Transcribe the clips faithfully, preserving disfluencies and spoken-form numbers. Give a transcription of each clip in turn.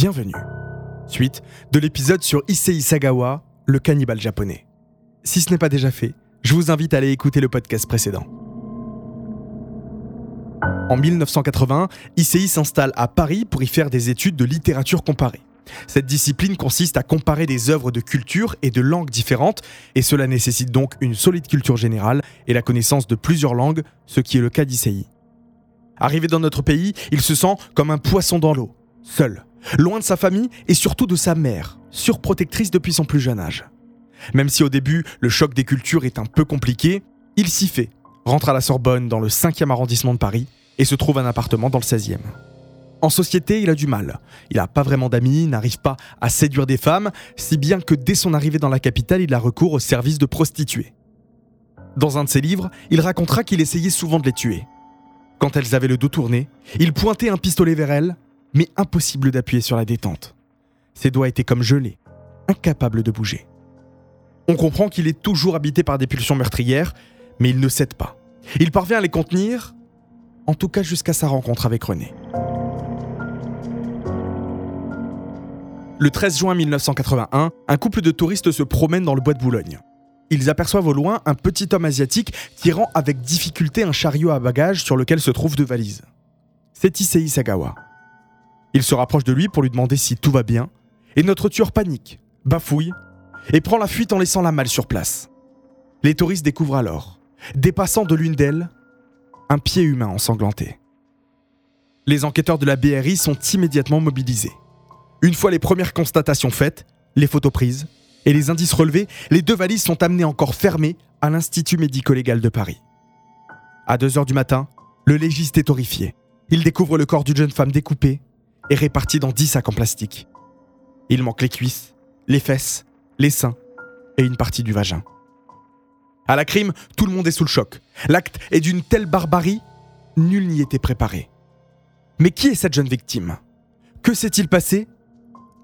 Bienvenue. Suite de l'épisode sur Issei Sagawa, le cannibale japonais. Si ce n'est pas déjà fait, je vous invite à aller écouter le podcast précédent. En mille neuf cent quatre-vingts, Issei s'installe à Paris pour y faire des études de littérature comparée. Cette discipline consiste à comparer des œuvres de cultures et de langues différentes, et cela nécessite donc une solide culture générale et la connaissance de plusieurs langues, ce qui est le cas d'Issei. Arrivé dans notre pays, il se sent comme un poisson dans l'eau, seul, loin de sa famille et surtout de sa mère, surprotectrice depuis son plus jeune âge. Même si au début, le choc des cultures est un peu compliqué, il s'y fait, rentre à la Sorbonne dans le cinquième arrondissement de Paris et se trouve un appartement dans le seizième. En société, il a du mal. Il n'a pas vraiment d'amis, n'arrive pas à séduire des femmes, si bien que dès son arrivée dans la capitale, il a recours au service de prostituées. Dans un de ses livres, il racontera qu'il essayait souvent de les tuer. Quand elles avaient le dos tourné, il pointait un pistolet vers elles, mais impossible d'appuyer sur la détente. Ses doigts étaient comme gelés, incapables de bouger. On comprend qu'il est toujours habité par des pulsions meurtrières, mais il ne cède pas. Il parvient à les contenir, en tout cas jusqu'à sa rencontre avec Renée. Le treize juin mille neuf cent quatre-vingt-un, un couple de touristes se promène dans le bois de Boulogne. Ils aperçoivent au loin un petit homme asiatique tirant avec difficulté un chariot à bagages sur lequel se trouvent deux valises. C'est Issei Sagawa. Il se rapproche de lui pour lui demander si tout va bien, et notre tueur panique, bafouille, et prend la fuite en laissant la malle sur place. Les touristes découvrent alors, dépassant de l'une d'elles, un pied humain ensanglanté. Les enquêteurs de la B R I sont immédiatement mobilisés. Une fois les premières constatations faites, les photos prises et les indices relevés, les deux valises sont amenées encore fermées à l'Institut médico-légal de Paris. À deux heures du matin, le légiste est horrifié. Il découvre le corps d'une jeune femme découpée et répartie dans dix sacs en plastique. Il manque les cuisses, les fesses, les seins et une partie du vagin. À la crime, tout le monde est sous le choc. L'acte est d'une telle barbarie, nul n'y était préparé. Mais qui est cette jeune victime ? Que s'est-il passé ?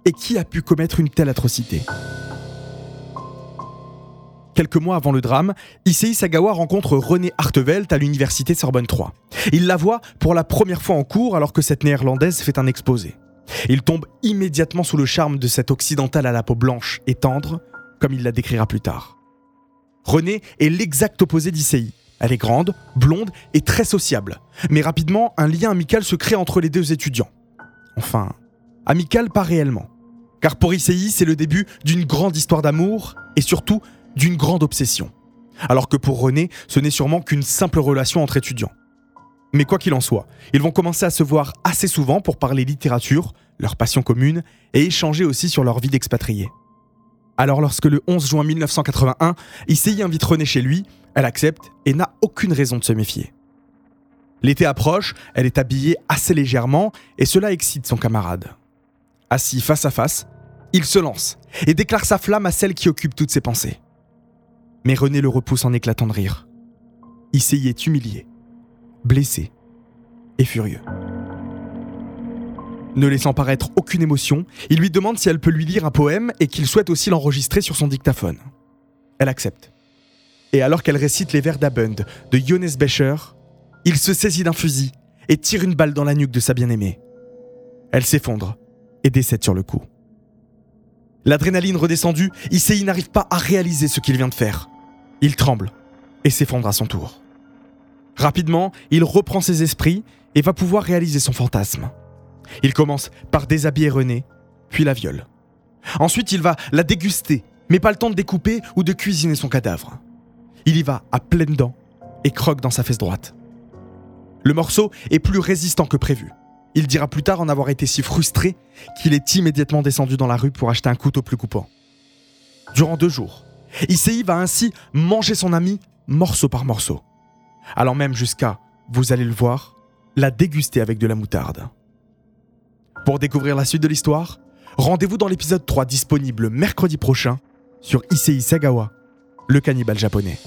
Et qui a pu commettre une telle atrocité ? Quelques mois avant le drame, Issei Sagawa rencontre Renée Hartevelt à l'université Sorbonne trois. Il la voit pour la première fois en cours alors que cette néerlandaise fait un exposé. Il tombe immédiatement sous le charme de cette occidentale à la peau blanche et tendre, comme il la décrira plus tard. Renée est l'exact opposé d'Issei. Elle est grande, blonde et très sociable. Mais rapidement, un lien amical se crée entre les deux étudiants. Enfin, amical pas réellement. Car pour Issei, c'est le début d'une grande histoire d'amour et surtout d'une grande obsession. Alors que pour Renée, ce n'est sûrement qu'une simple relation entre étudiants. Mais quoi qu'il en soit, ils vont commencer à se voir assez souvent pour parler littérature, leur passion commune, et échanger aussi sur leur vie d'expatrié. Alors lorsque le onze juin mille neuf cent quatre-vingt-un, Issei invite Renée chez lui, elle accepte et n'a aucune raison de se méfier. L'été approche, elle est habillée assez légèrement et cela excite son camarade. Assis face à face, il se lance et déclare sa flamme à celle qui occupe toutes ses pensées. Mais Renée le repousse en éclatant de rire. Issei est humilié, blessé et furieux. Ne laissant paraître aucune émotion, il lui demande si elle peut lui lire un poème et qu'il souhaite aussi l'enregistrer sur son dictaphone. Elle accepte. Et alors qu'elle récite les vers d'Abund de Johannes Becher, il se saisit d'un fusil et tire une balle dans la nuque de sa bien-aimée. Elle s'effondre et décède sur le coup. L'adrénaline redescendue, Issei n'arrive pas à réaliser ce qu'il vient de faire. Il tremble et s'effondre à son tour. Rapidement, il reprend ses esprits et va pouvoir réaliser son fantasme. Il commence par déshabiller Renée, puis la viole. Ensuite, il va la déguster, mais pas le temps de découper ou de cuisiner son cadavre. Il y va à pleines dents et croque dans sa fesse droite. Le morceau est plus résistant que prévu. Il dira plus tard en avoir été si frustré qu'il est immédiatement descendu dans la rue pour acheter un couteau plus coupant. Durant deux jours, Issei va ainsi manger son ami morceau par morceau, allant même jusqu'à, vous allez le voir, la déguster avec de la moutarde. Pour découvrir la suite de l'histoire, rendez-vous dans l'épisode trois disponible mercredi prochain sur Issei Sagawa, le cannibale japonais.